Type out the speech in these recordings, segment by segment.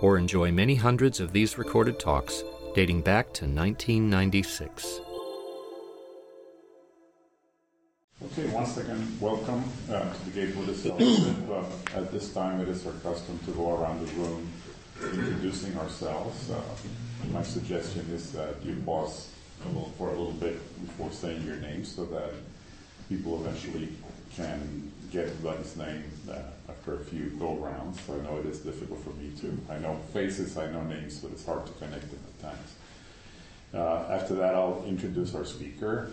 or enjoy many hundreds of these recorded talks dating back to 1996. Okay, once again, welcome to the Gay Buddhist Forum. At this time, it is our custom to go around the room introducing ourselves. My suggestion is that you pause for a little bit before saying your name so that people eventually can get everybody's name after a few go-rounds. So I know it is difficult for me too. I know faces, I know names, but it's hard to connect them at times. After that, I'll introduce our speaker,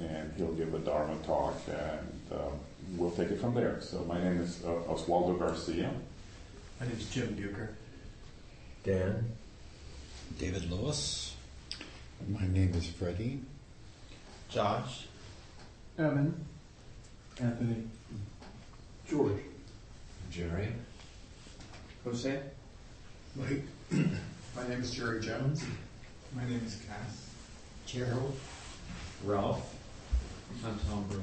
and he'll give a Dharma talk, and we'll take it from there. So my name is Oswaldo Garcia. My name is Jim Bucher. Dan. David Lewis. My name is Freddie. Josh. Evan. Anthony. George. Jerry. Jose. Mike. My name is Jerry Jones. My name is Cass. Gerald. Ralph. I'm Tom Moon.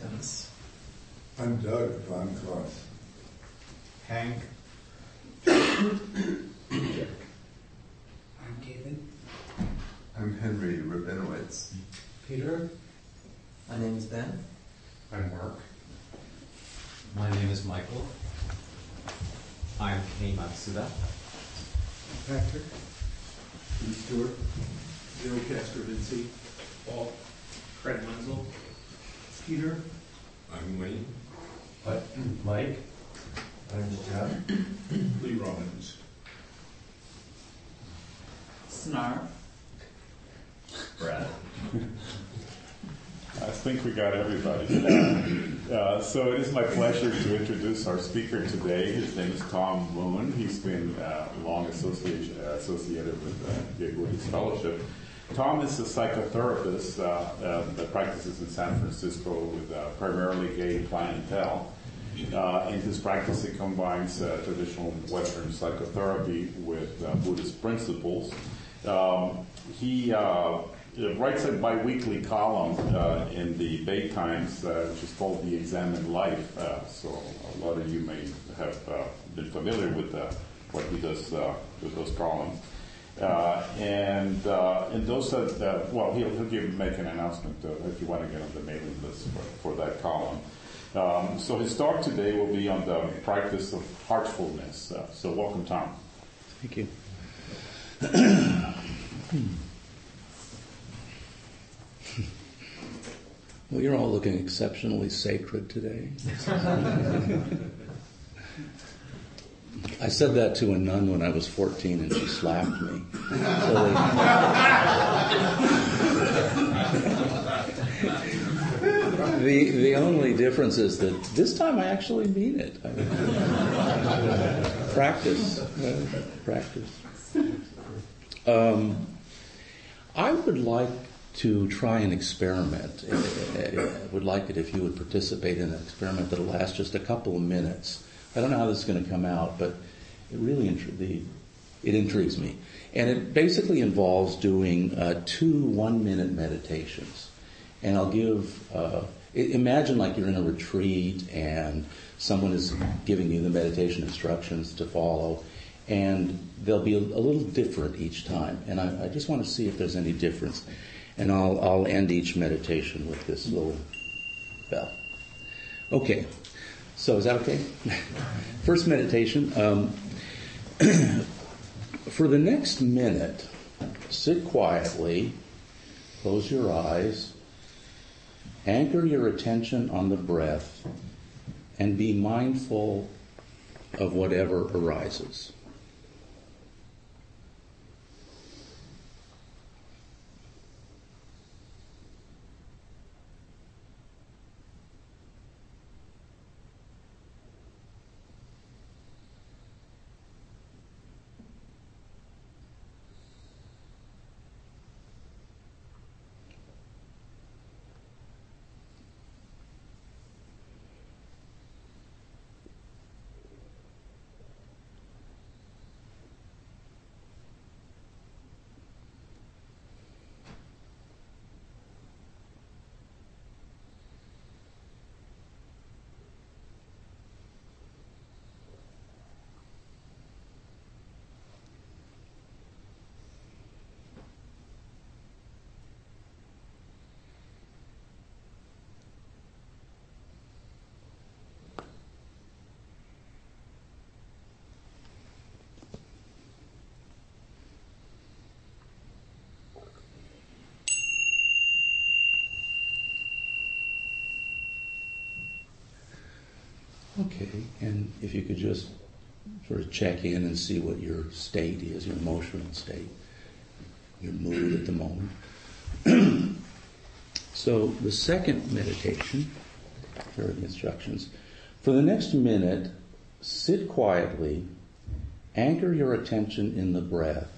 Dennis. I'm Doug Von Cross. Hank. Jack. I'm David. I'm Henry Rabinowitz. Peter. My name is Ben. I'm Mark. My name is Michael. I'm Kenny Matsuda. Patrick. Lee Stewart. Zero Castrovinci. Paul. Fred Wenzel. Peter. I'm Wayne. Mike. I'm Jeff. Lee Robbins. Snar. Brad. I think we got everybody. So it is my pleasure to introduce our speaker today. His name is Tom Moon. He's been long associated with the Gay Buddhist Fellowship. Tom is a psychotherapist that practices in San Francisco with primarily gay clientele. In his practice, he combines traditional Western psychotherapy with Buddhist principles. He writes a bi-weekly column in the Bay Times, which is called The Examined Life. So a lot of you may have been familiar with what he does with those columns. And those that, he'll make an announcement if you want to get on the mailing list for that column. So his talk today will be on the practice of heartfulness. So welcome, Tom. Thank you. Well, you're all looking exceptionally sacred today. I said that to a nun when I was 14 and she slapped me. So the only difference is that this time I actually mean it. I mean, practice. I would like to try an experiment. I would like it if you would participate in an experiment that will last just a couple of minutes. I don't know how this is going to come out, but it really intrigues me. And it basically involves doing 2 one-minute meditations. And I'll give... imagine like you're in a retreat and someone is giving you the meditation instructions to follow, and they'll be a little different each time. And I just want to see if there's any difference. And I'll end each meditation with this little bell. Okay, so is that okay? First meditation. For the next minute, sit quietly, close your eyes, anchor your attention on the breath, and be mindful of whatever arises. Okay, and if you could just sort of check in and see what your state is, your emotional state, your mood at the moment. So the second meditation, third instructions, for the next minute, sit quietly, anchor your attention in the breath,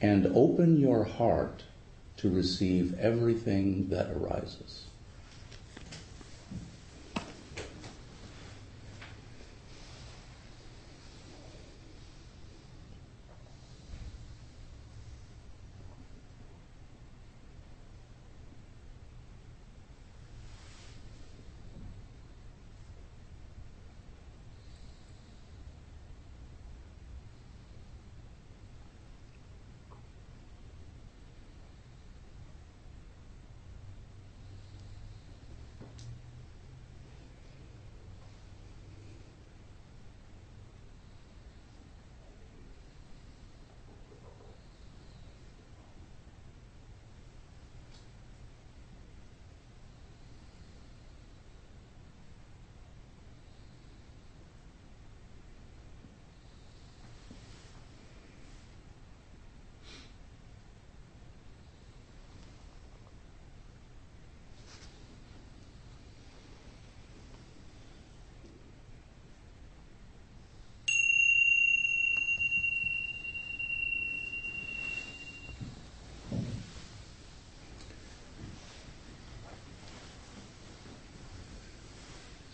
and open your heart to receive everything that arises.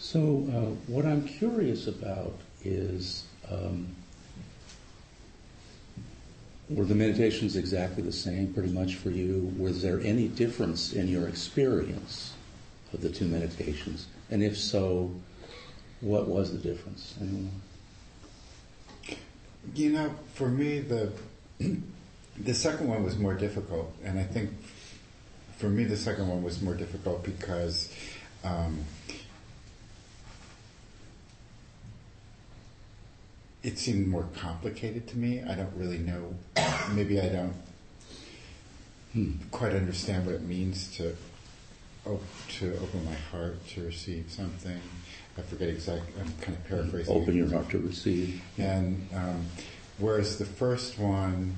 So what I'm curious about is, were the meditations exactly the same pretty much for you? Was there any difference in your experience of the two meditations? And if so, what was the difference? Anyone? You know, for me, the second one was more difficult. And I think for me, the second one was more difficult because it seemed more complicated to me. I don't really know. Maybe I don't quite understand what it means to open my heart to receive something. I forget exactly. I'm kind of paraphrasing. Open your heart to receive. And whereas the first one,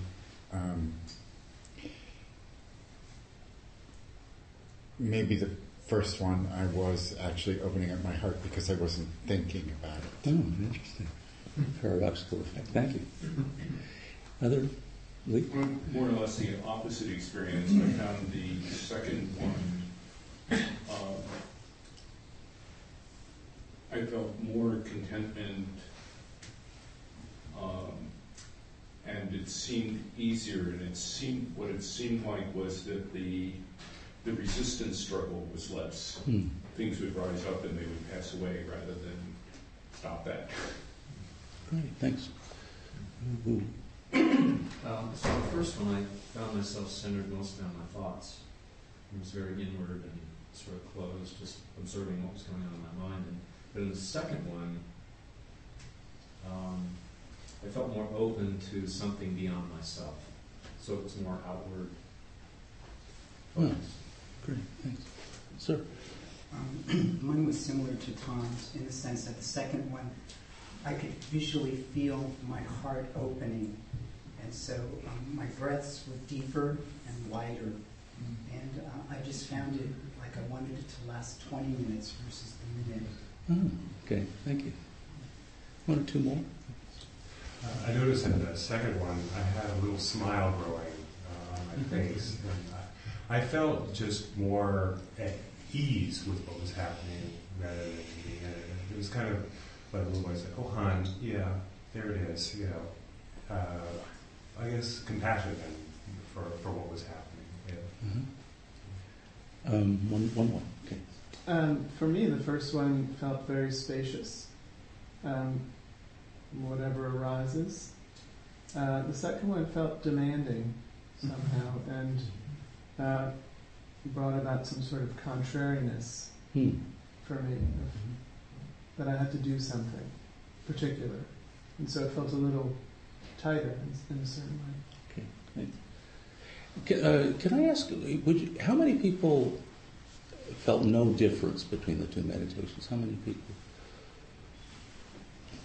maybe the first one, I was actually opening up my heart because I wasn't thinking about it. Oh, interesting. Paradoxical effect. Thank you. Other? Lee? More or less the opposite experience. I found the second one, I felt more contentment, and it seemed easier. And what it seemed like was that the resistance struggle was less. Things would rise up and they would pass away rather than stop that. Great, thanks. So the first one, I found myself centered mostly on my thoughts. It was very inward and sort of closed, just observing what was going on in my mind. But in the second one, I felt more open to something beyond myself. So it was more outward. Well, great, thanks. Sir? Mine was similar to Tom's in the sense that the second one, I could visually feel my heart opening, and so my breaths were deeper and lighter, and I just found it like I wanted it to last 20 minutes versus the minute. Oh, okay, thank you. One or two more? I noticed in the second one, I had a little smile growing on my face, and I felt just more at ease with what was happening rather than being at it. It was kind of like a little boy said, "Oh, Han, yeah, there it is." You know, I guess compassion then for what was happening. Yeah. One more. Okay. For me, the first one felt very spacious. Whatever arises. The second one felt demanding somehow and brought about some sort of contrariness for me. That I had to do something particular. And so it felt a little tighter in a certain way. Okay, thanks. Can I ask, how many people felt no difference between the two meditations? How many people?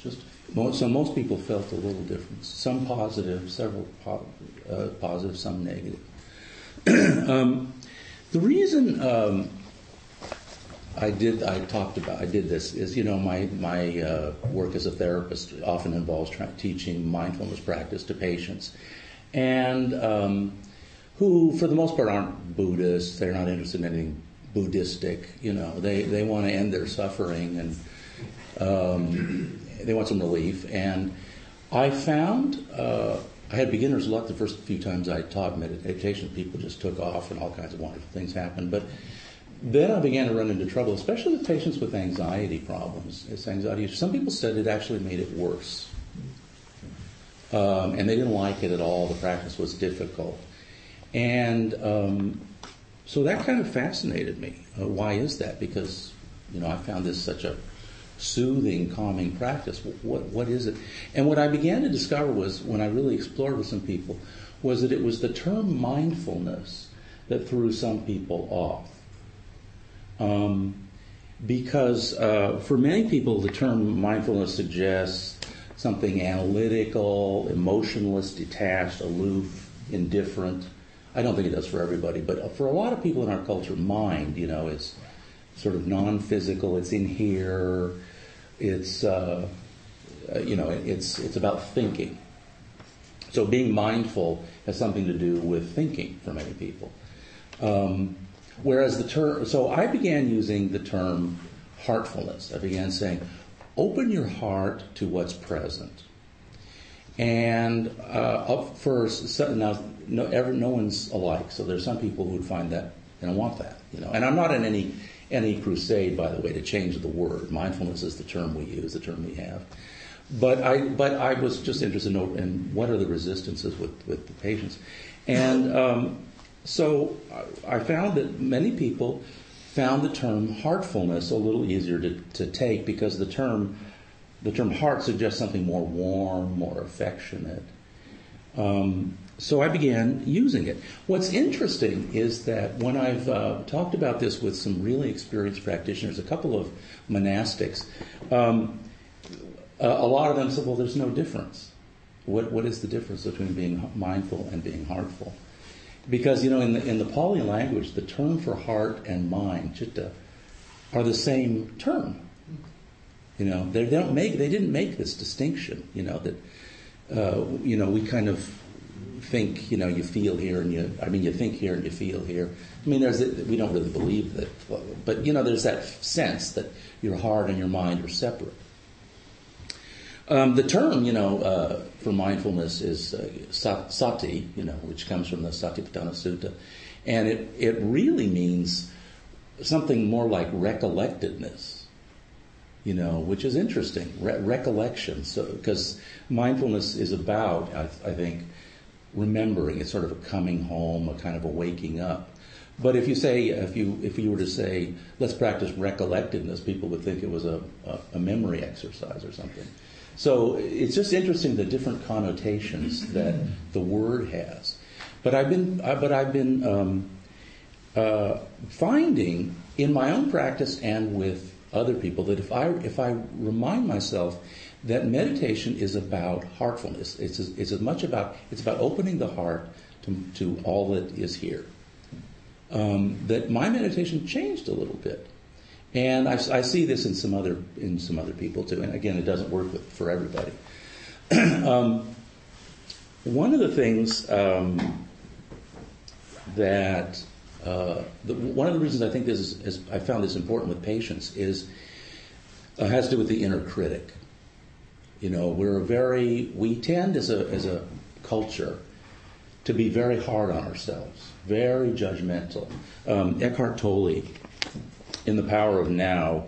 Just so most people felt a little difference. Some positive, several positive, some negative. The reason I talked about this is, you know, my work as a therapist often involves teaching mindfulness practice to patients, and who for the most part aren't Buddhists. They're not interested in anything Buddhistic. You know, they want to end their suffering, and they want some relief. And I found I had beginner's luck the first few times I taught meditation. People just took off, and all kinds of wonderful things happened. But then I began to run into trouble, especially with patients with anxiety problems. It's anxiety. Some people said it actually made it worse, and they didn't like it at all. The practice was difficult, and so that kind of fascinated me. Why is that? Because, you know, I found this such a soothing, calming practice. What is it? And what I began to discover was, when I really explored with some people, was that it was the term mindfulness that threw some people off. Because for many people, the term mindfulness suggests something analytical, emotionless, detached, aloof, indifferent. I don't think it does for everybody, but for a lot of people in our culture, mind, you know, is sort of non-physical. It's in here. It's you know, it's about thinking. So being mindful has something to do with thinking for many people. Whereas the term, so I began using the term heartfulness. I began saying, open your heart to what's present. And up first, now no one's alike, so there's some people who would find that they don't want that, you know. And I'm not in any crusade, by the way, to change the word. Mindfulness is the term we use, the term we have. But I was just interested in what are the resistances with the patients, and. So I found that many people found the term heartfulness a little easier to take, because the term heart suggests something more warm, more affectionate. So I began using it. What's interesting is that when I've talked about this with some really experienced practitioners, a couple of monastics, a lot of them said, well, there's no difference. What is the difference between being mindful and being heartful? Because, you know, in the Pali language, the term for heart and mind, citta, are the same term. You know, they didn't make this distinction. You know, that you know, we kind of think, you know, you feel here and you think here and you feel here. I mean, we don't really believe that, but you know, there's that sense that your heart and your mind are separate. The term, you know, for mindfulness is sati, you know, which comes from the Satipatthana Sutta, and it really means something more like recollectedness, you know, which is interesting. Recollection, so because mindfulness is about, I think, remembering. It's sort of a coming home, a kind of a waking up. But if you were to say, let's practice recollectedness, people would think it was a memory exercise or something. So it's just interesting the different connotations that the word has. But I've been finding in my own practice and with other people that if I remind myself that meditation is about heartfulness, it's as much about opening the heart to all that is here. That my meditation changed a little bit. And I see this in some other people too. And again, it doesn't work for everybody. One of the things one of the reasons I think this is I found this important with patients is has to do with the inner critic. You know, we tend as a culture to be very hard on ourselves, very judgmental. Eckhart Tolle, in The Power of Now,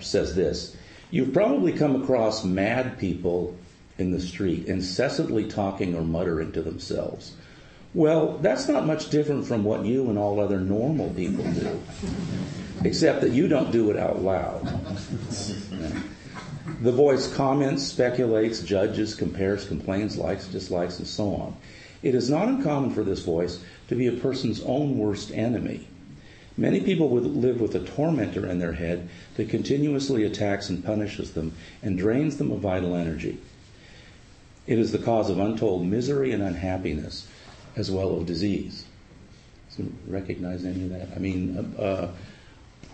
says this: you've probably come across mad people in the street incessantly talking or muttering to themselves. Well, that's not much different from what you and all other normal people do, except that you don't do it out loud. The voice comments, speculates, judges, compares, complains, likes, dislikes, and so on. It is not uncommon for this voice to be a person's own worst enemy. Many people would live with a tormentor in their head that continuously attacks and punishes them and drains them of vital energy. It is the cause of untold misery and unhappiness, as well as disease. Do you recognize any of that? I mean,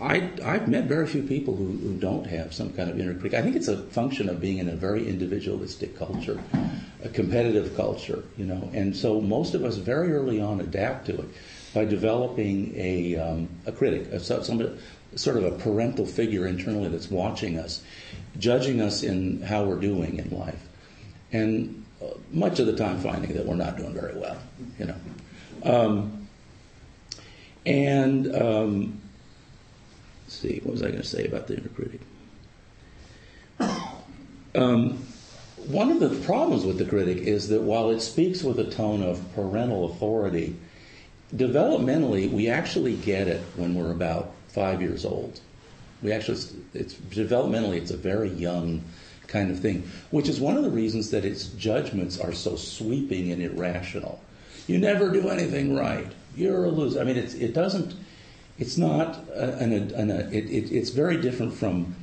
I've met very few people who don't have some kind of inner critic. I think it's a function of being in a very individualistic culture, a competitive culture, you know. And so most of us very early on adapt to it by developing a critic, somebody, sort of a parental figure internally that's watching us, judging us in how we're doing in life. And much of the time finding that we're not doing very well, you know. Let's see, what was I going to say about the inner critic? One of the problems with the critic is that while it speaks with a tone of parental authority, developmentally we actually get it when we're about 5 years old. Developmentally it's a very young kind of thing, which is one of the reasons that its judgments are so sweeping and irrational. You never do anything right. You're a loser. I mean, it's very different from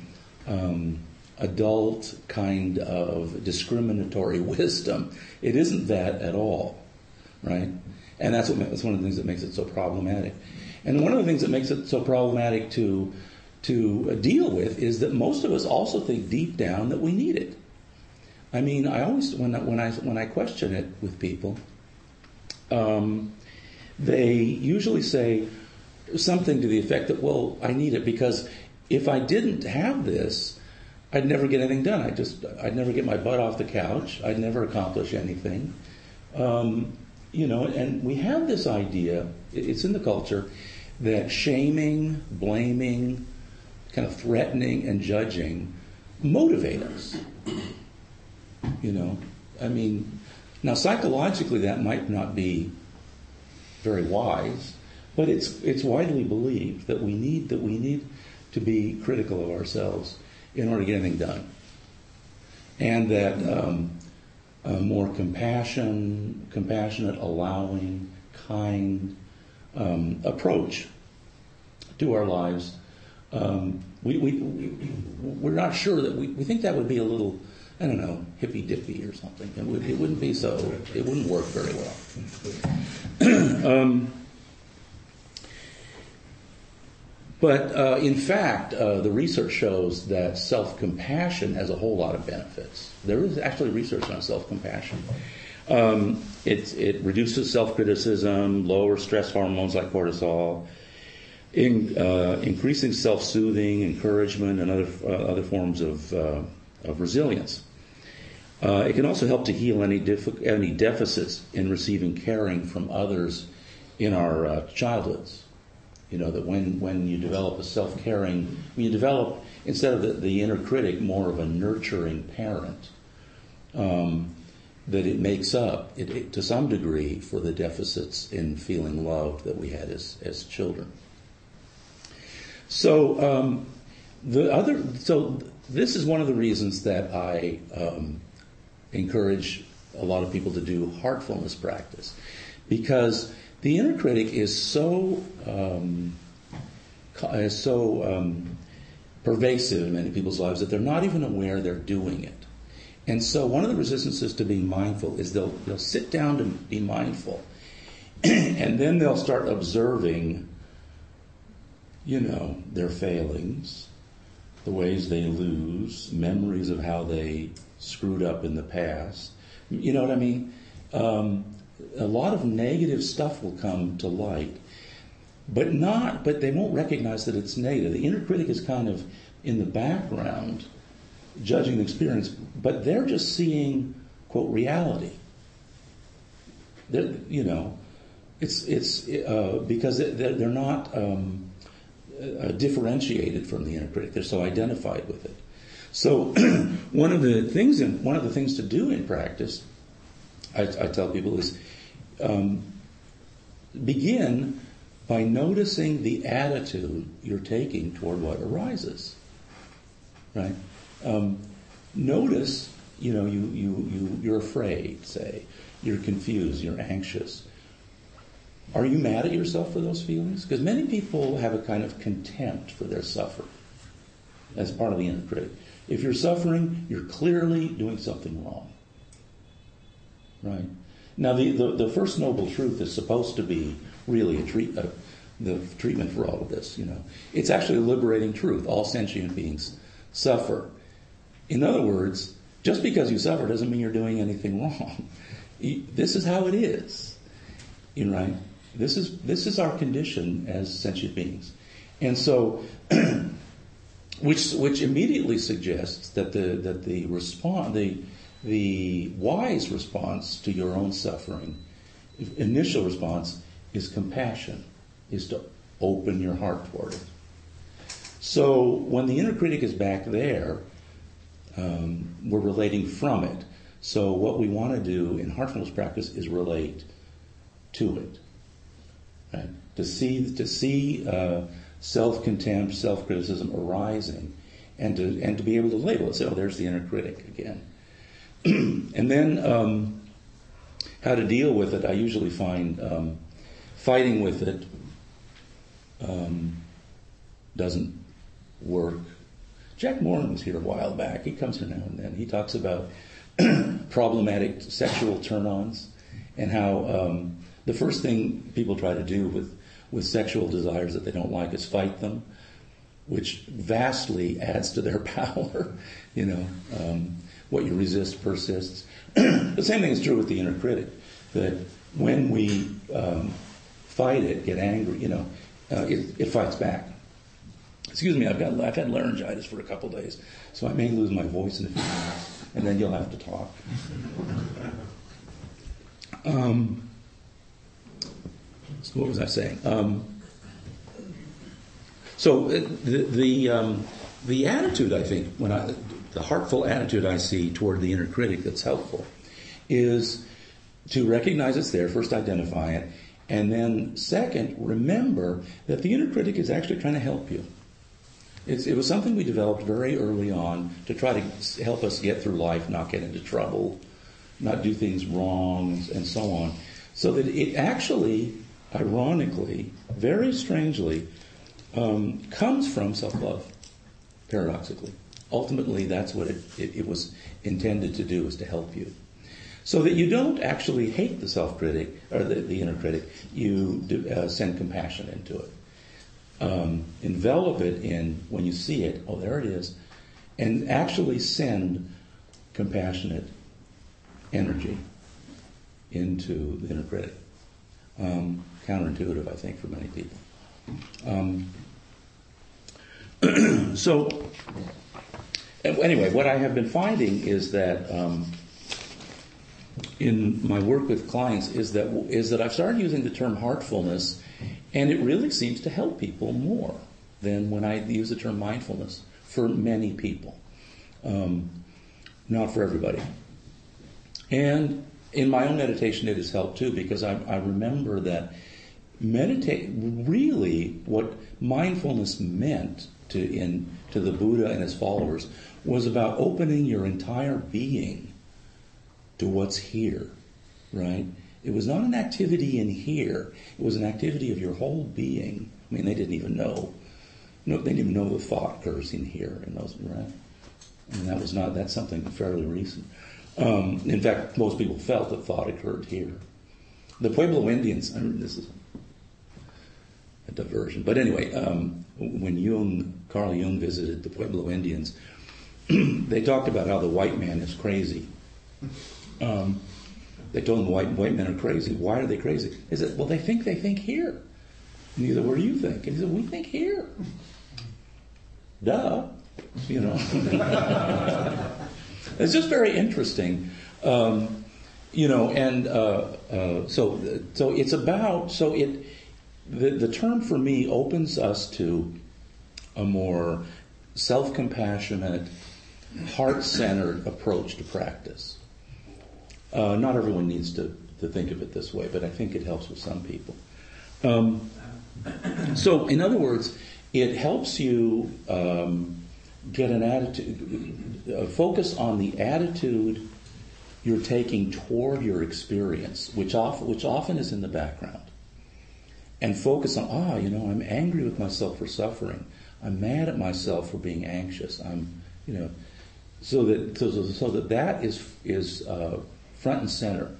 adult kind of discriminatory wisdom. It isn't that at all, right? And that's one of the things that makes it so problematic. And one of the things that makes it so problematic to deal with is that most of us also think deep down that we need it. I mean, I always when I question it with people, they usually say something to the effect that, well, I need it because if I didn't have this, I'd never get anything done. I'd never get my butt off the couch. I'd never accomplish anything, you know. And we have this idea; it's in the culture that shaming, blaming, kind of threatening and judging motivate us, you know. I mean, now psychologically that might not be very wise, but it's widely believed that we need to be critical of ourselves in order to get anything done, and that more compassionate, allowing, kind approach to our lives. We're not sure that we think that would be a little, I don't know, hippy-dippy or something. It wouldn't be so, it wouldn't work very well. In fact, the research shows that self-compassion has a whole lot of benefits. There is actually research on self-compassion. It reduces self-criticism, lowers stress hormones like cortisol, increasing self-soothing, encouragement, and other forms of resilience. It can also help to heal any deficits in receiving caring from others in our childhoods. You know, that when you develop a self-caring, you develop, instead of the inner critic, more of a nurturing parent, that it makes up, it to some degree, for the deficits in feeling loved that we had as children. So this is one of the reasons that I encourage a lot of people to do heartfulness practice, because the inner critic is so pervasive in many people's lives that they're not even aware they're doing it. And so one of the resistances to being mindful is they'll sit down to be mindful, and then they'll start observing, you know, their failings, the ways they lose, memories of how they screwed up in the past. You know what I mean? A lot of negative stuff will come to light, but they won't recognize that it's negative. The inner critic is kind of in the background, judging the experience, but they're just seeing, quote, reality. It's because they're not differentiated from the inner critic. They're so identified with it. So one of the things to do in practice, I tell people, is begin by noticing the attitude you're taking toward what arises. Right? Notice, you know, you're afraid, say, you're confused, you're anxious. Are you mad at yourself for those feelings? Because many people have a kind of contempt for their suffering as part of the inner critic. If you're suffering, you're clearly doing something wrong. Right? Now, the first noble truth is supposed to be really the treatment for all of this. You know, it's actually a liberating truth. All sentient beings suffer. In other words, just because you suffer doesn't mean you're doing anything wrong. This is how it is. You know, right? This is our condition as sentient beings, and so, which immediately suggests that the wise response to your own suffering, initial response, is compassion, is to open your heart toward it. So when the inner critic is back there, we're relating from it. So what we want to do in heartfulness practice is relate to it, right? To see self-contempt, self-criticism arising, and to be able to label it. Say, oh, there's the inner critic again. And then how to deal with it. I usually find fighting with it doesn't work. Jack Moran was here a while back. He comes here now and then. He talks about problematic sexual turn-ons and how the first thing people try to do with sexual desires that they don't like is fight them, which vastly adds to their power, you know. What you resist persists. The same thing is true with the inner critic, that when we fight it, get angry, you know, it fights back. Excuse me, I've had laryngitis for a couple days, so I may lose my voice in a few minutes, and then you'll have to talk. So what was I saying? So the attitude, I think, the heartful attitude I see toward the inner critic that's helpful is to recognize it's there, first identify it, and then second, remember that the inner critic is actually trying to help you. It was something we developed very early on to try to help us get through life, not get into trouble, not do things wrong, and so on. So that it actually, ironically, very strangely, comes from self-love, paradoxically. Ultimately, that's what it was intended to do, is to help you. So that you don't actually hate the self-critic, or the inner critic, you send compassion into it. Envelop it in, when you see it, oh, there it is, and actually send compassionate energy into the inner critic. Counterintuitive, I think, for many people. So, anyway, what I have been finding is that in my work with clients is that I've started using the term heartfulness, and it really seems to help people more than when I use the term mindfulness for many people, not for everybody. And in my own meditation, it has helped too, because I remember that really what mindfulness meant to the Buddha and his followers was about opening your entire being to what's here, right? It was not an activity in here. It was an activity of your whole being. I mean, they didn't even know. No, they didn't even know the thought occurs in here, and those, right? And that's something fairly recent. In fact, most people felt that thought occurred here. The Pueblo Indians, I mean, this is a diversion. But anyway, when Carl Jung visited the Pueblo Indians, they talked about how the white man is crazy. They told them white men are crazy. Why are they crazy? They said, well, they think here. And he said, where do you think? And he said, we think here. Duh. You know. It's just very interesting, you know, and so it's about, so it, the term for me opens us to a more self-compassionate, heart-centered approach to practice. Not everyone needs to think of it this way, but I think it helps with some people. So, in other words, it helps you get an attitude, focus on the attitude you're taking toward your experience, which often is in the background. and focus on, I'm angry with myself for suffering. I'm mad at myself for being anxious. So that is front and center.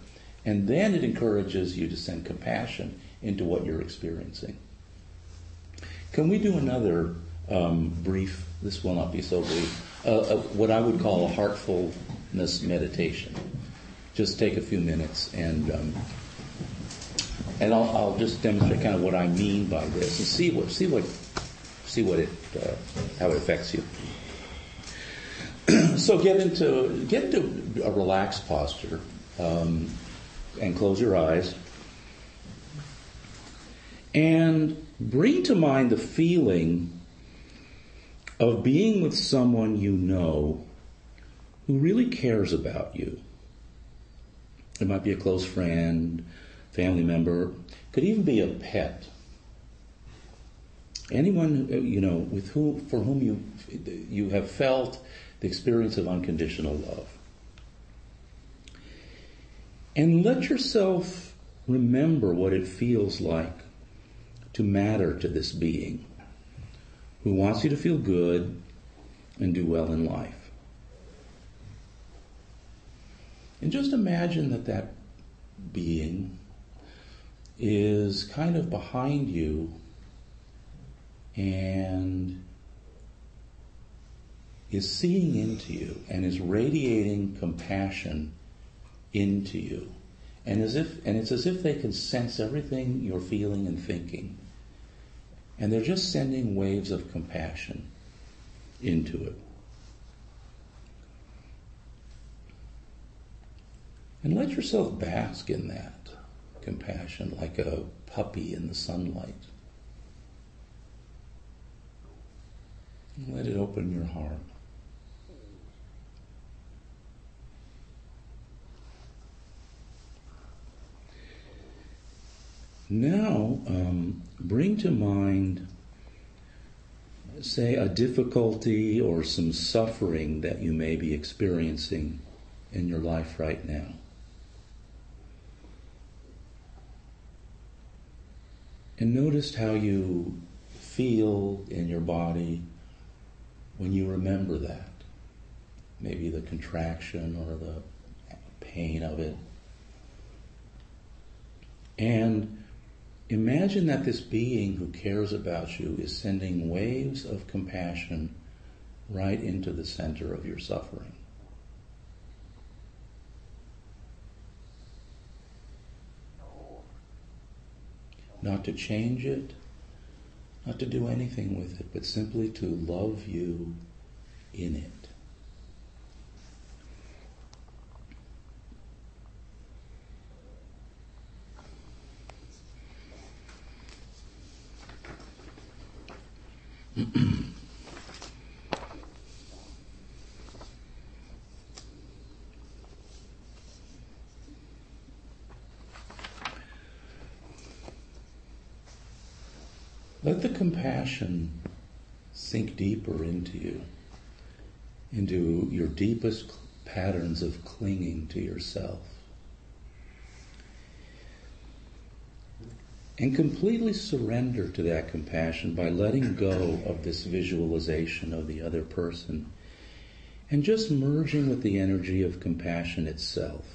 And then it encourages you to send compassion into what you're experiencing. Can we do another brief, this will not be so brief, what I would call a heartfulness meditation? Just take a few minutes and I'll just demonstrate kind of what I mean by this and see how it affects you. So get into a relaxed posture and close your eyes and bring to mind the feeling of being with someone you know who really cares about you. It might be a close friend, family member, could even be a pet. Anyone for whom you have felt the experience of unconditional love. And let yourself remember what it feels like to matter to this being who wants you to feel good and do well in life. And just imagine that being is kind of behind you and is seeing into you and is radiating compassion into you. And it's as if they can sense everything you're feeling and thinking. And they're just sending waves of compassion into it. And let yourself bask in that compassion like a puppy in the sunlight. And let it open your heart. Now, bring to mind, say, a difficulty or some suffering that you may be experiencing in your life right now. And notice how you feel in your body when you remember that. Maybe the contraction or the pain of it. And imagine that this being who cares about you is sending waves of compassion right into the center of your suffering. Not to change it, not to do anything with it, but simply to love you in it. Let the compassion sink deeper into you, into your deepest patterns of clinging to yourself, and completely surrender to that compassion by letting go of this visualization of the other person and just merging with the energy of compassion itself.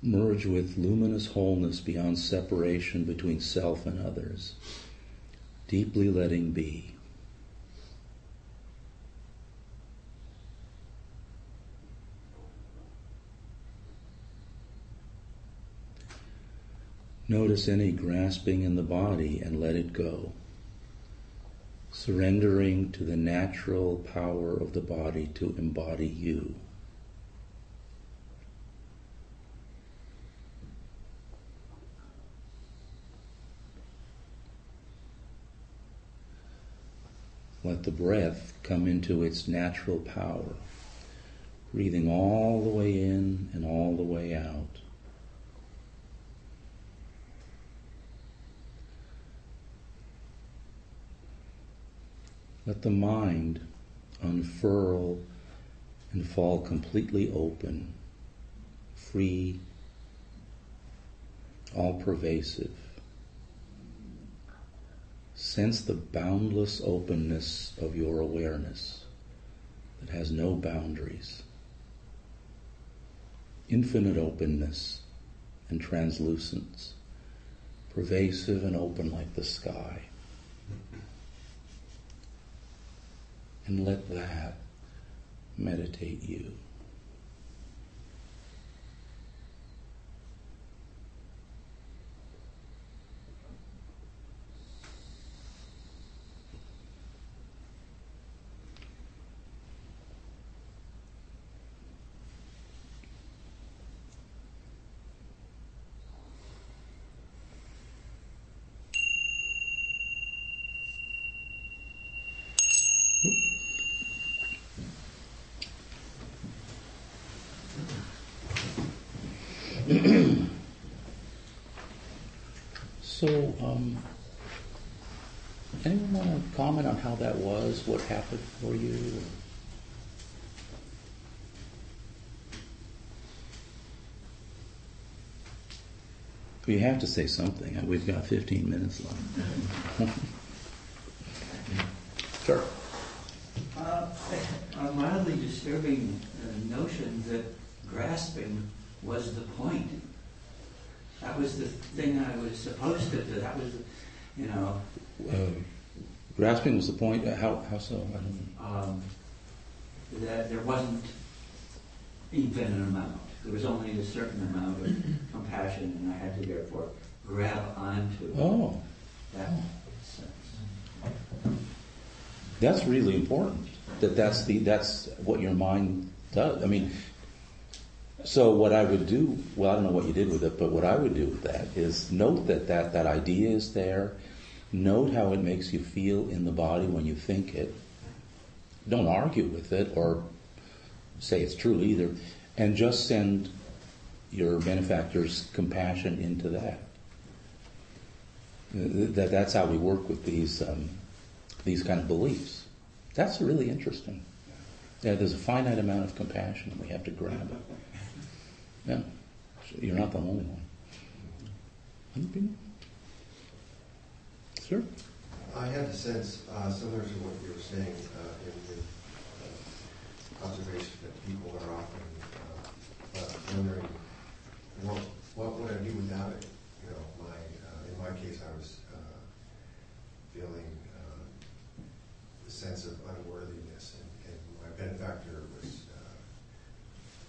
Merge with luminous wholeness beyond separation between self and others, deeply letting be. Notice any grasping in the body and let it go, surrendering to the natural power of the body to embody you. Let the breath come into its natural power, breathing all the way in and all the way out. Let the mind unfurl and fall completely open, free, all-pervasive. Sense the boundless openness of your awareness that has no boundaries. Infinite openness and translucence, pervasive and open like the sky. And let that meditate you. So, anyone want to comment on how that was, what happened for you? We have to say something. We've got 15 minutes left. Sure. A mildly disturbing notion that grasping was the point. That was the thing I was supposed to do. That was, grasping was the point. How so? I don't know. That there wasn't even an amount. There was only a certain amount of compassion, and I had to therefore grab onto that sense. That's really important. That's what your mind does. I mean. So what I would do, well, I don't know what you did with it, but what I would do with that is note that idea is there. Note how it makes you feel in the body when you think it. Don't argue with it or say it's true either. And just send your benefactor's compassion into that. That's how we work with these kind of beliefs. That's really interesting. Yeah, there's a finite amount of compassion and we have to grab it. Yeah, you're not the only one. Sure? I had a sense, similar to what you were saying, in the observation that people are often wondering, what would I do without it? You know, in my case, I was feeling the sense of unworthiness, and my benefactor was,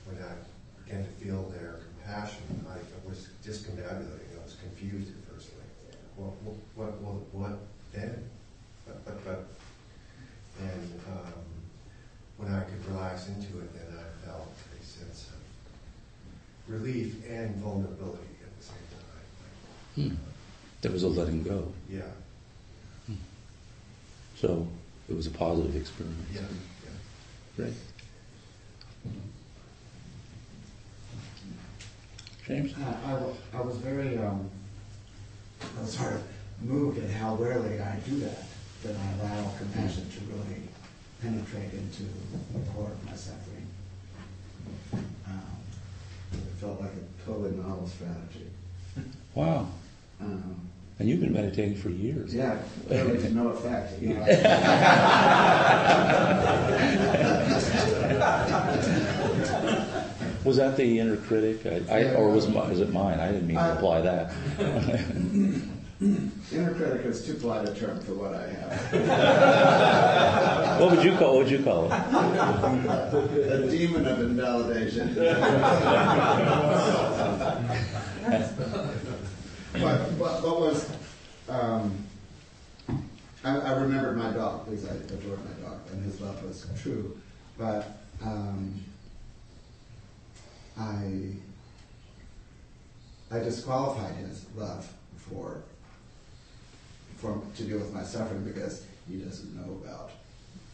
when I began to feel their compassion, I was discombobulated. I was confused at first. Like, what then? But. And when I could relax into it, then I felt a sense of relief and vulnerability at the same time. There was a letting go. Yeah. So it was a positive experience. Yeah. Right. James? I was very sort of moved at how rarely I do that I allow compassion to really penetrate into the core of my suffering. It felt like a totally novel strategy. Wow. And you've been meditating for years. Yeah, really to no effect. You know. Was that the inner critic, is it mine? I didn't mean to apply that. Inner critic is too polite a term for what I have. What would you call it? A demon of invalidation. But was I remembered my dog because I adored my dog, and his love was true, but. I disqualified his love for to deal with my suffering because he doesn't know about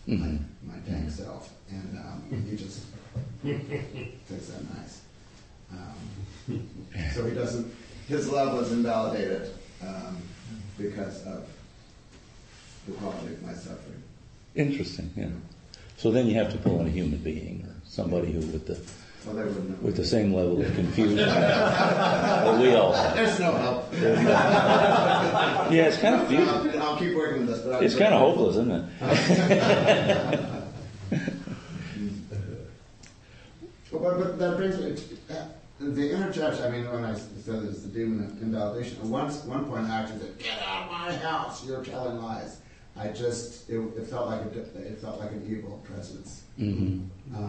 my dang self, and he just thinks I'm nice. So he doesn't. His love was invalidated because of the quality of my suffering. Interesting. Yeah. So then you have to pull in a human being or somebody who with the Well, they wouldn't know. With the same level of confusion that we all have. There's no help. There's no help. Yeah, it's kind of confusing. I'll keep working with this. But it's kind of hopeless, isn't it? But that brings me to the inner judge. I mean, when I said there's the demon of invalidation, at one point I actually said, "Get out of my house! You're telling lies." I just it felt like an evil presence. Mm-hmm.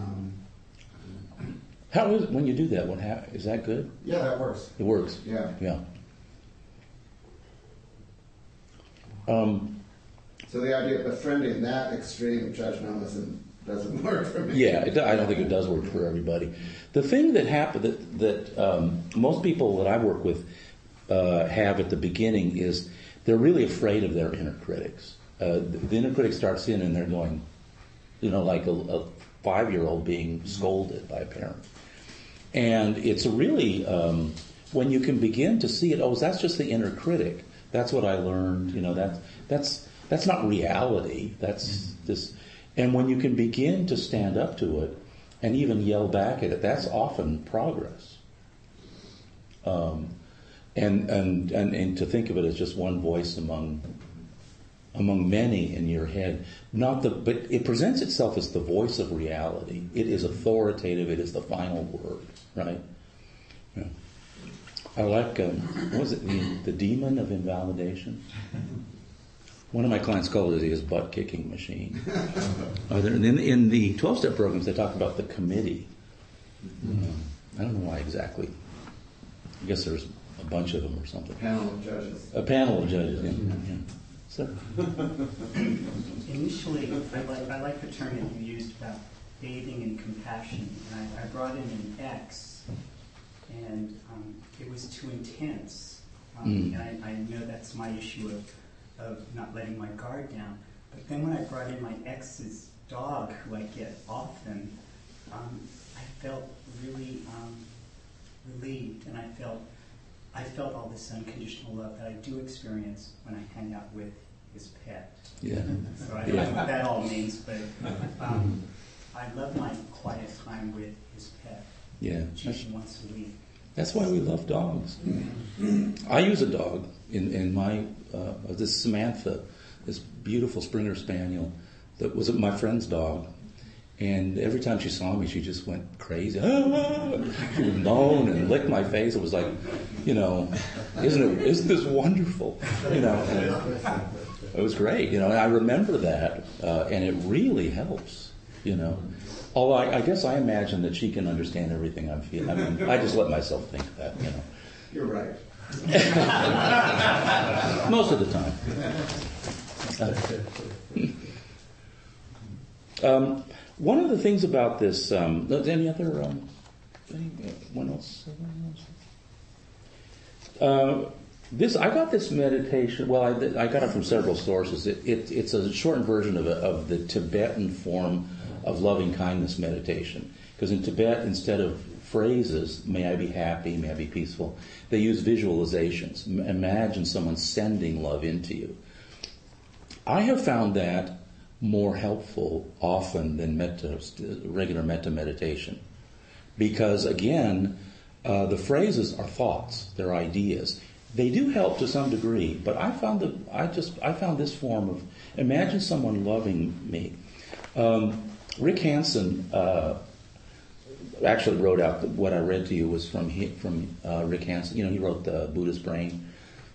How is it when you do that? Is that good? Yeah, that works. It works. Yeah. Yeah. So the idea of befriending that extreme judgmentalism doesn't work for me. Yeah, I don't think it does work for everybody. The thing that happened that most people that I work with have at the beginning is they're really afraid of their inner critics. The inner critic starts in and they're going, like a five-year-old being scolded by a parent. And it's really, when you can begin to see it, that's just the inner critic. That's what I learned. That's not reality. That's this. And when you can begin to stand up to it and even yell back at it, that's often progress. And to think of it as just one voice among many in your head, but it presents itself as the voice of reality. It is authoritative. It is the final word, right? Yeah. I like what was it? The demon of invalidation. One of my clients called it his butt-kicking machine. In the 12-step programs, they talk about the committee. I don't know why exactly. I guess there's a bunch of them or something. A panel of judges. A panel of judges, yeah. Sir? Initially, I like the term that you used about bathing in compassion. And I brought in an X, and it was too intense. And I know that's my issue of not letting my guard down. But then when I brought in my ex's dog, who I get often, I felt really relieved, and I felt all this unconditional love that I do experience when I hang out with his pet. Yeah. So I don't know what that all means, but I love my quiet time with his pet. Yeah. Usually once a week. That's why we love dogs. I use a dog in my this Samantha, this beautiful Springer Spaniel that was my friend's dog, and every time she saw me, she just went crazy. Ah! She would moan and lick my face. It was like, isn't this wonderful? It was great. And I remember that, and it really helps. Although I guess I imagine that she can understand everything I'm feeling. I mean, I just let myself think that, You're right. Most of the time. One of the things about this... anyone else? I got this meditation... Well, I got it from several sources. It's a shortened version of the Tibetan form of loving-kindness meditation. Because in Tibet, instead of phrases, may I be happy, may I be peaceful, they use visualizations. Imagine someone sending love into you. I have found that more helpful often than regular metta meditation. Because, again, the phrases are thoughts, they're ideas. They do help to some degree, but I found this form of, imagine someone loving me. Rick Hansen actually wrote out what I read to you was from Rick Hansen. He wrote The Buddhist Brain.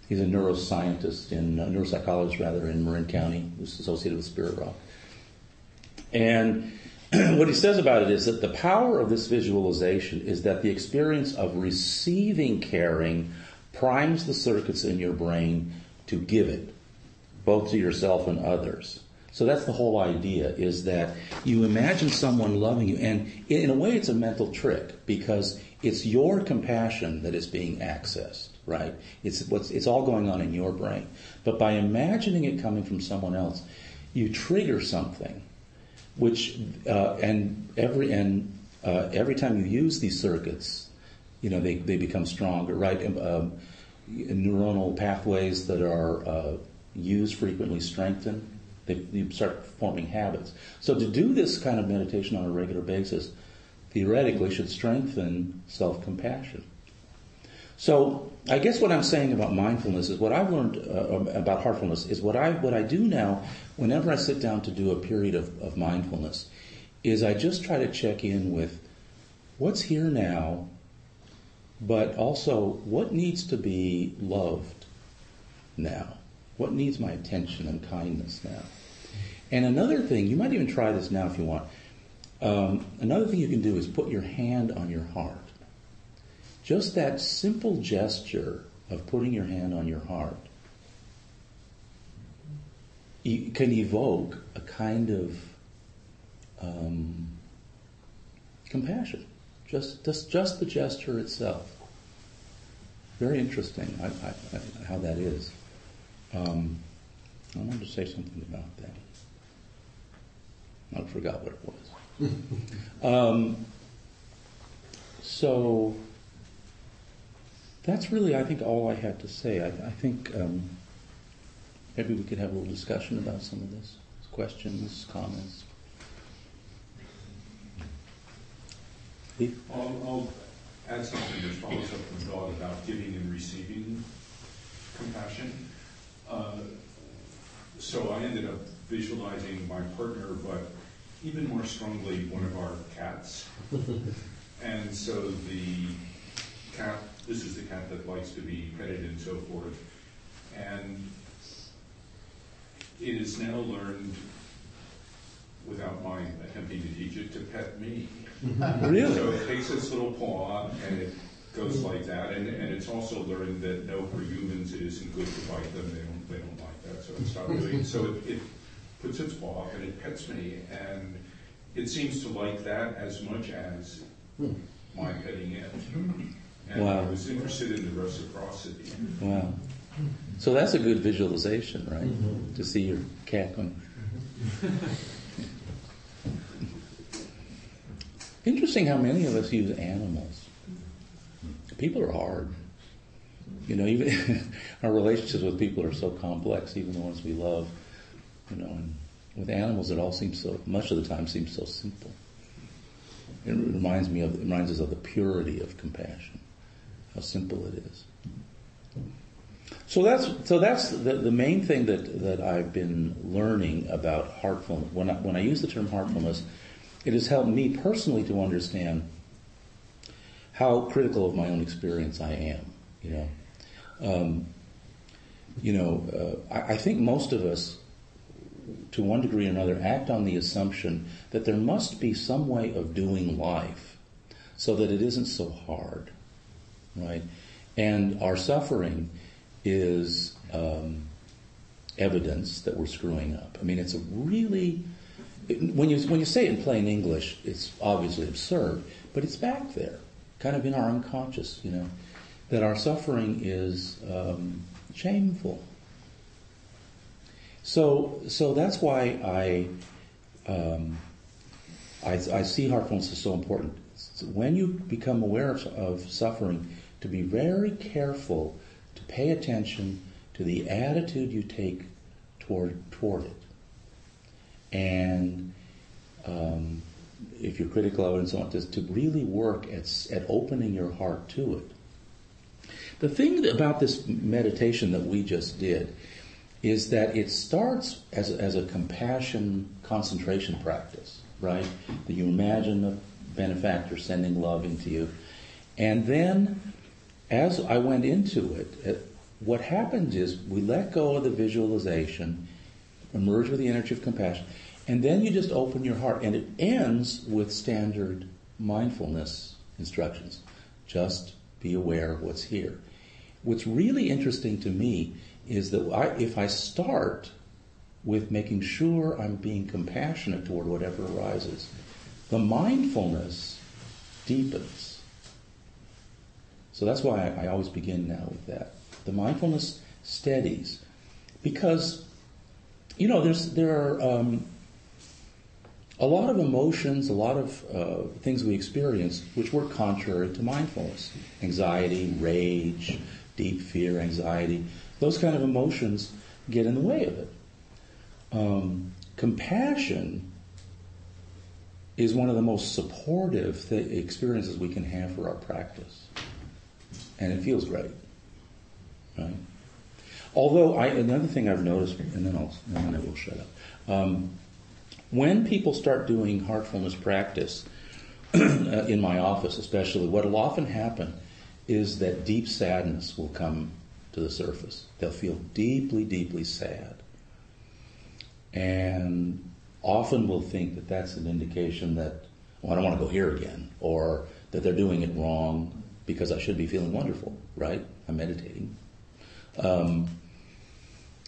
He's a neuroscientist, neuropsychologist in Marin County, who's associated with Spirit Rock. And what he says about it is that the power of this visualization is that the experience of receiving caring primes the circuits in your brain to give it, both to yourself and others. So that's the whole idea, is that you imagine someone loving you, and in a way it's a mental trick, because it's your compassion that is being accessed, right? It's all going on in your brain. But by imagining it coming from someone else, you trigger something, which every time you use these circuits, they become stronger, right? Neuronal pathways that are used frequently strengthen. You start forming habits. So to do this kind of meditation on a regular basis theoretically should strengthen self-compassion. So I guess what I'm saying about mindfulness is what I've learned about heartfulness is what I do now whenever I sit down to do a period of mindfulness is I just try to check in with what's here now, but also what needs to be loved now, what needs my attention and kindness now. And another thing, you might even try this now if you want, another thing you can do is put your hand on your heart. Just that simple gesture of putting your hand on your heart can evoke a kind of compassion. Just the gesture itself. Very interesting how that is. I wanted to say something about that. I forgot what it was. So that's really, I think, all I had to say. I think maybe we could have a little discussion about some of this. Questions, comments. I'll add something which follows up from the thought about giving and receiving compassion. So I ended up visualizing my partner, but even more strongly, one of our cats. And so the cat, this is the cat that likes to be petted and so forth. And it has now learned, without my attempting to teach it, to pet me. Really? So it takes its little paw and it goes like that. And it's also learned that no, for humans it isn't good to bite them. They don't like that, so it stopped doing it. So it puts its paw up and it pets me. And it seems to like that as much as my petting it. And wow. I was interested in the reciprocity. Wow. So that's a good visualization, right? Mm-hmm. To see your cat going. Interesting how many of us use animals. People are hard. You know, even our relationships with people are so complex, even the ones we love. You know, and with animals it all seems so, much of the time seems so simple. It reminds us of the purity of compassion, how simple it is. So that's the main thing that I've been learning about heartfulness. When I use the term heartfulness, it has helped me personally to understand how critical of my own experience I am. I think most of us, to one degree or another, act on the assumption that there must be some way of doing life so that it isn't so hard, right? And our suffering is evidence that we're screwing up. I mean, it's a really... When you say it in plain English, it's obviously absurd, but it's back there, kind of in our unconscious, you know, that our suffering is shameful. So that's why I see heartfulness as so important. So when you become aware of suffering, to be very careful to pay attention to the attitude you take toward it. And if you're critical of it and so on, to really work at opening your heart to it. The thing about this meditation that we just did is that it starts as a compassion concentration practice, right? That you imagine a benefactor sending love into you. And then as I went into it, what happens is we let go of the visualization, emerge with the energy of compassion, and then you just open your heart. And it ends with standard mindfulness instructions. Just be aware of what's here. What's really interesting to me is that if I start with making sure I'm being compassionate toward whatever arises, the mindfulness deepens. So that's why I always begin now with that. The mindfulness steadies. Because... you know, there are a lot of emotions, a lot of things we experience which were contrary to mindfulness. Anxiety, rage, deep fear, anxiety. Those kind of emotions get in the way of it. Compassion is one of the most supportive experiences we can have for our practice. And it feels great, right? Although, another thing I've noticed, and then I will shut up. When people start doing heartfulness practice in my office especially, what will often happen is that deep sadness will come to the surface. They'll feel deeply, deeply sad. And often will think that that's an indication that, well, I don't want to go here again, or that they're doing it wrong because I should be feeling wonderful, right? I'm meditating.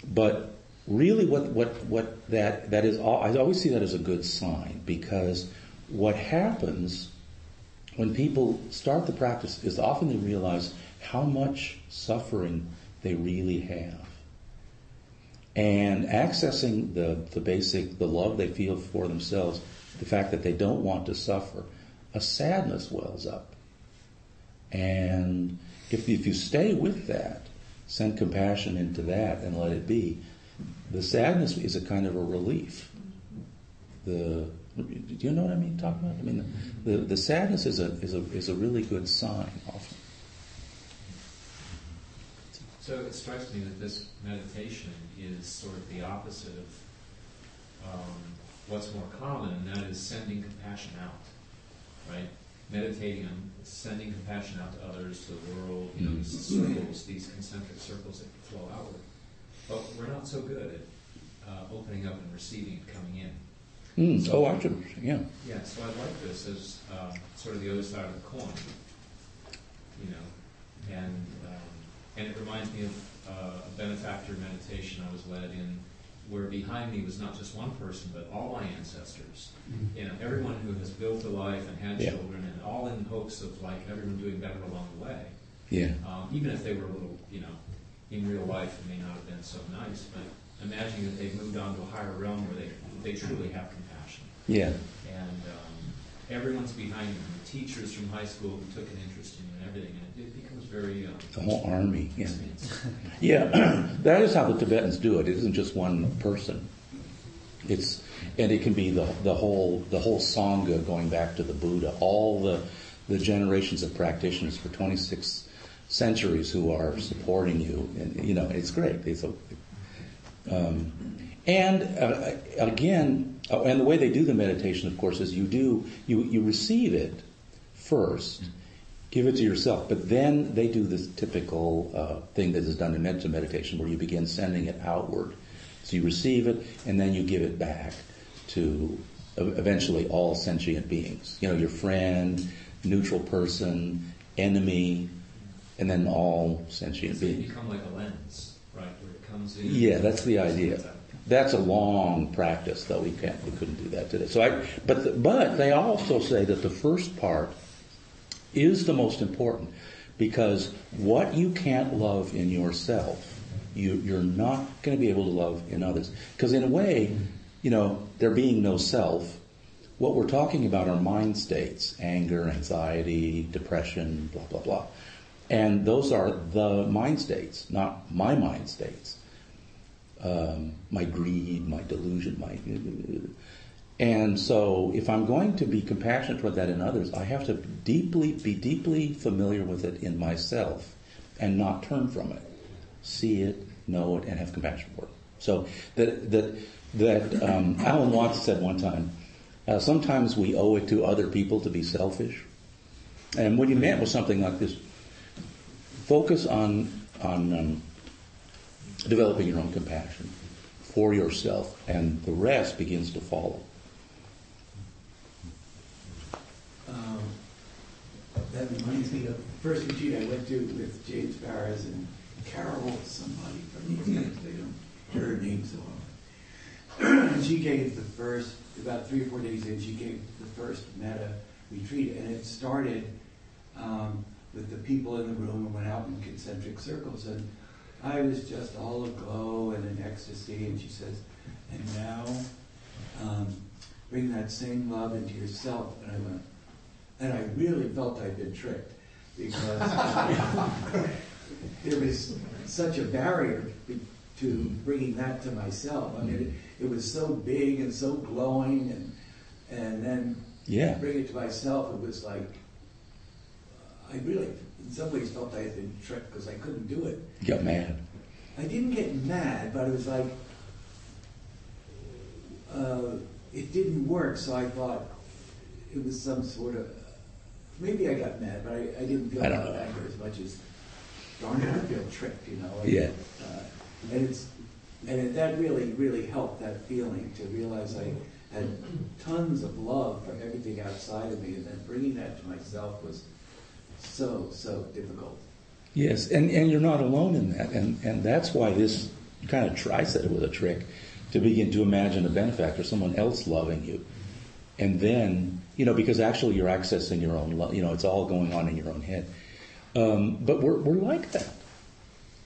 But really what that is, I always see that as a good sign, because what happens when people start the practice is often they realize how much suffering they really have. And accessing the love they feel for themselves, the fact that they don't want to suffer, a sadness wells up. And if you stay with that, send compassion into that and let it be, the sadness is a kind of a relief. Do you know what I mean? Talking about, I mean, the sadness is a really good sign often. So it strikes me that this meditation is sort of the opposite of what's more common, and that is sending compassion out, right? Meditating on sending compassion out to others, to the world, you know, these circles, these concentric circles that can flow outward. But we're not so good at opening up and receiving and coming in. So, I should, yeah. Yeah, so I like this as sort of the other side of the coin, you know, and it reminds me of a benefactor meditation I was led in, where behind me was not just one person, but all my ancestors, you know, everyone who has built a life and had children, and all in hopes of, like, everyone doing better along the way. Yeah. Even if they were a little, you know, in real life it may not have been so nice, but imagining that they've moved on to a higher realm where they truly have compassion. Yeah. And everyone's behind them, the teachers from high school who took an interest in you and everything, and it becomes very... the whole army, yeah. Yeah, that is how the Tibetans do it. It isn't just one person. And it can be the whole Sangha going back to the Buddha, all the generations of practitioners for 26 centuries who are supporting you. And, you know, it's great. It's a... and the way they do the meditation, of course, is you receive it first, give it to yourself, but then they do this typical thing that is done in meditation, where you begin sending it outward. So you receive it, and then you give it back to eventually all sentient beings. You know, your friend, neutral person, enemy, and then all sentient beings. You become like a lens, right? Yeah, that's the idea. That's a long practice, though we couldn't do that today. So, but they also say that the first part is the most important, because what you can't love in yourself, you're not going to be able to love in others. Because in a way, you know, there being no self, what we're talking about are mind states: anger, anxiety, depression, blah blah blah. And those are the mind states, not my mind states. My greed, my delusion, and so if I'm going to be compassionate toward that in others, I have to be deeply familiar with it in myself, and not turn from it. See it, know it, and have compassion for it. So that Alan Watts said one time, sometimes we owe it to other people to be selfish. And what he meant was something like this: focus on developing your own compassion for yourself, and the rest begins to follow. That reminds me of the first retreat I went to with James Barris and Carol, somebody from the States. They don't hear her name so often. And she gave the first, about 3 or 4 days in, she gave the first meta retreat, and it started with the people in the room and went out in concentric circles. And I was just all aglow and in ecstasy, and she says, and now bring that same love into yourself. And I went, and I really felt I'd been tricked, because there was such a barrier to bringing that to myself. I mean, it was so big and so glowing, and then Yeah. Bring it to myself, it was like, I really, in some ways, felt I had been tricked because I couldn't do it. You got mad. I didn't get mad, but it was like, it didn't work, so I thought it was some sort of, maybe I got mad, but I didn't feel anger as much as, darn it, I feel tricked, you know. Yeah. And that really, really helped, that feeling, to realize I had tons of love for everything outside of me, and then bringing that to myself was so, so difficult. Yes, and you're not alone in that, and that's why this kind of tries it with a trick, to begin to imagine a benefactor, someone else loving you, and then, you know, because actually you're accessing your own love, you know, it's all going on in your own head. But we're like that.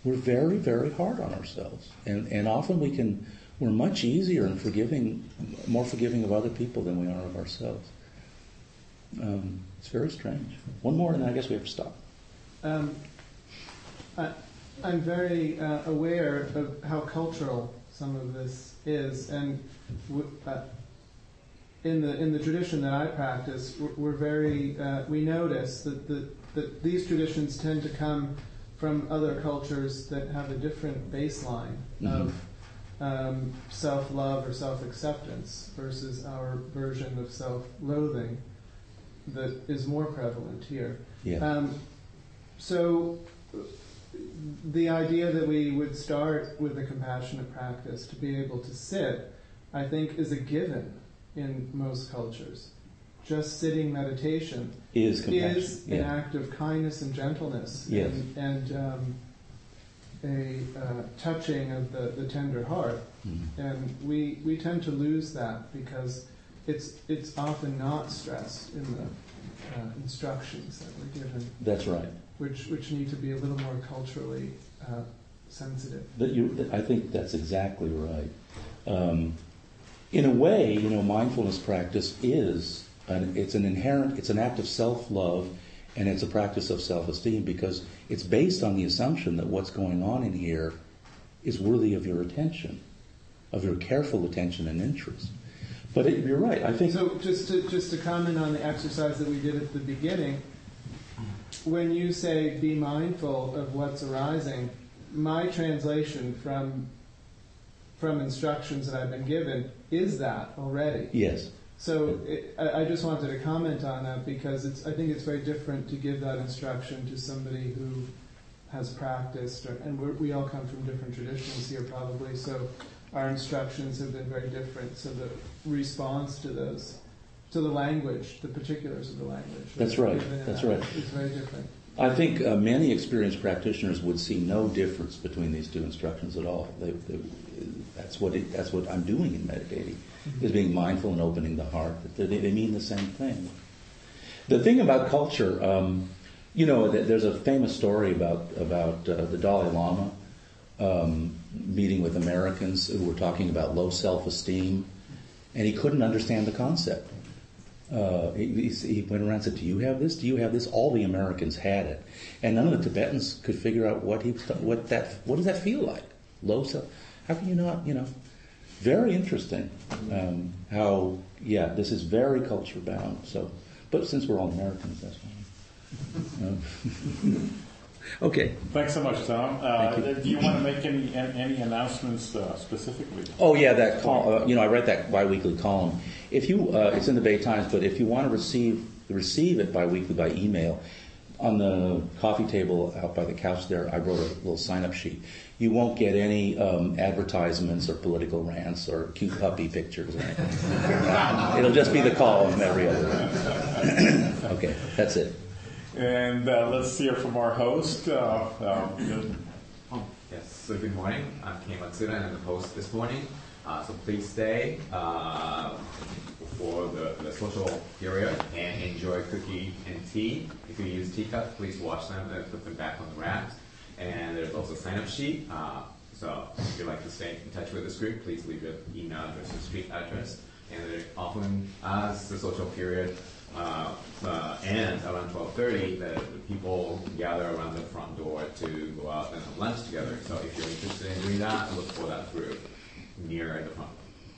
We're very, very hard on ourselves, and often we're much easier and more forgiving of other people than we are of ourselves. It's very strange. One more, and then I guess we have to stop. I'm very aware of how cultural some of this is, and in the tradition that I practice, we notice that these traditions tend to come from other cultures that have a different baseline of self-love or self-acceptance versus our version of self-loathing that is more prevalent here. Yeah. So the idea that we would start with a compassionate practice to be able to sit, I think, is a given in most cultures. Just sitting meditation is an act of kindness and gentleness, yes, and a touching of the tender heart. Mm-hmm. And we tend to lose that because it's often not stressed in the instructions that we're given. That's right. Which need to be a little more culturally sensitive. I think that's exactly right. In a way, you know, mindfulness practice is an act of self-love, and it's a practice of self-esteem because it's based on the assumption that what's going on in here is worthy of your attention, of your careful attention and interest. But you're right, I think. So just to comment on the exercise that we did at the beginning. When you say, be mindful of what's arising, my translation from instructions that I've been given is that already. Yes. So I just wanted to comment on that because I think it's very different to give that instruction to somebody who has practiced, and we all come from different traditions here probably, so our instructions have been very different, so the response to those, to the language, the particulars of the language. That's right. It's very different. I think many experienced practitioners would see no difference between these two instructions at all. That's what I'm doing in meditating, mm-hmm, is being mindful and opening the heart. They mean the same thing. The thing about culture, you know, there's a famous story about the Dalai Lama meeting with Americans who were talking about low self-esteem, and he couldn't understand the concept. He went around and said, do you have this? Do you have this? All the Americans had it. And none of the Tibetans could figure out what does that feel like? Low self, how can you not, you know? Very interesting this is very culture bound. So, but since we're all Americans, that's fine. Okay. Thanks so much, Tom. Do you want to make any announcements specifically? Oh yeah, that you know, I write that biweekly column. If you, it's in the Bay Times, but if you want to receive it biweekly by email, on the coffee table out by the couch there, I wrote a little sign-up sheet. You won't get any advertisements or political rants or cute puppy pictures or anything. It'll just be the column every other week. Okay, that's it. And let's hear from our host. Yes, so good morning. I'm Kei Matsuda, and I'm the host this morning. So please stay for the social period and enjoy cookie and tea. If you use teacups, please wash them and put them back on the wraps. And there's also a sign-up sheet. So if you'd like to stay in touch with this group, please leave your email address and street address. And they're often, as the social period, and around 12:30, the people gather around the front door to go out and have lunch together. So if you're interested in doing that, look for that group near the front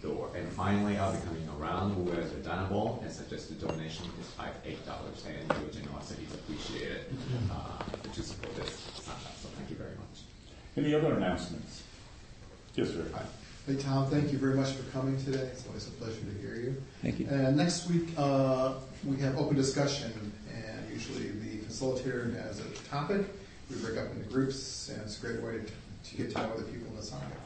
door. And finally, I'll be coming around where the donable and suggest the donation is $8, and your generosity is appreciated to support this. So thank you very much. Any other announcements? Yes, sir. Hi. Hey, Tom, thank you very much for coming today. It's always a pleasure to hear you. Thank you. And next week, we have open discussion, and usually the facilitator has a topic. We break up into groups, and it's a great way to get to know other people in the sangha.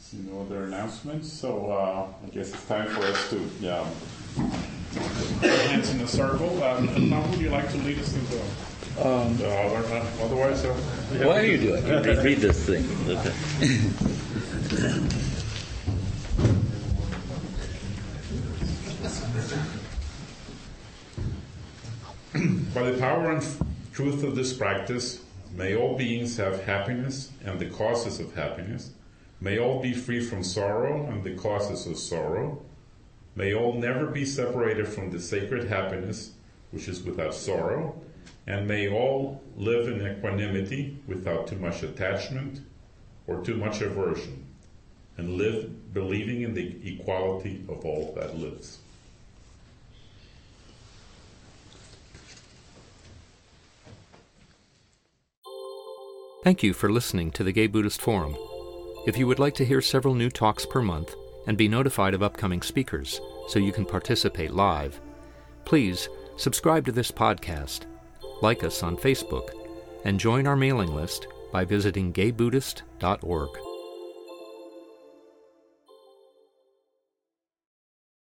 See no other announcements, so I guess it's time for us to put our hands in a circle. Now, would you like to lead us into otherwise, why do you do it? Read this thing. By the power and truth of this practice, may all beings have happiness and the causes of happiness. May all be free from sorrow and the causes of sorrow. May all never be separated from the sacred happiness, which is without sorrow. And may all live in equanimity without too much attachment or too much aversion, and live believing in the equality of all that lives. Thank you for listening to the Gay Buddhist Forum. If you would like to hear several new talks per month and be notified of upcoming speakers so you can participate live, please subscribe to this podcast, like us on Facebook, and join our mailing list by visiting GayBuddhist.org.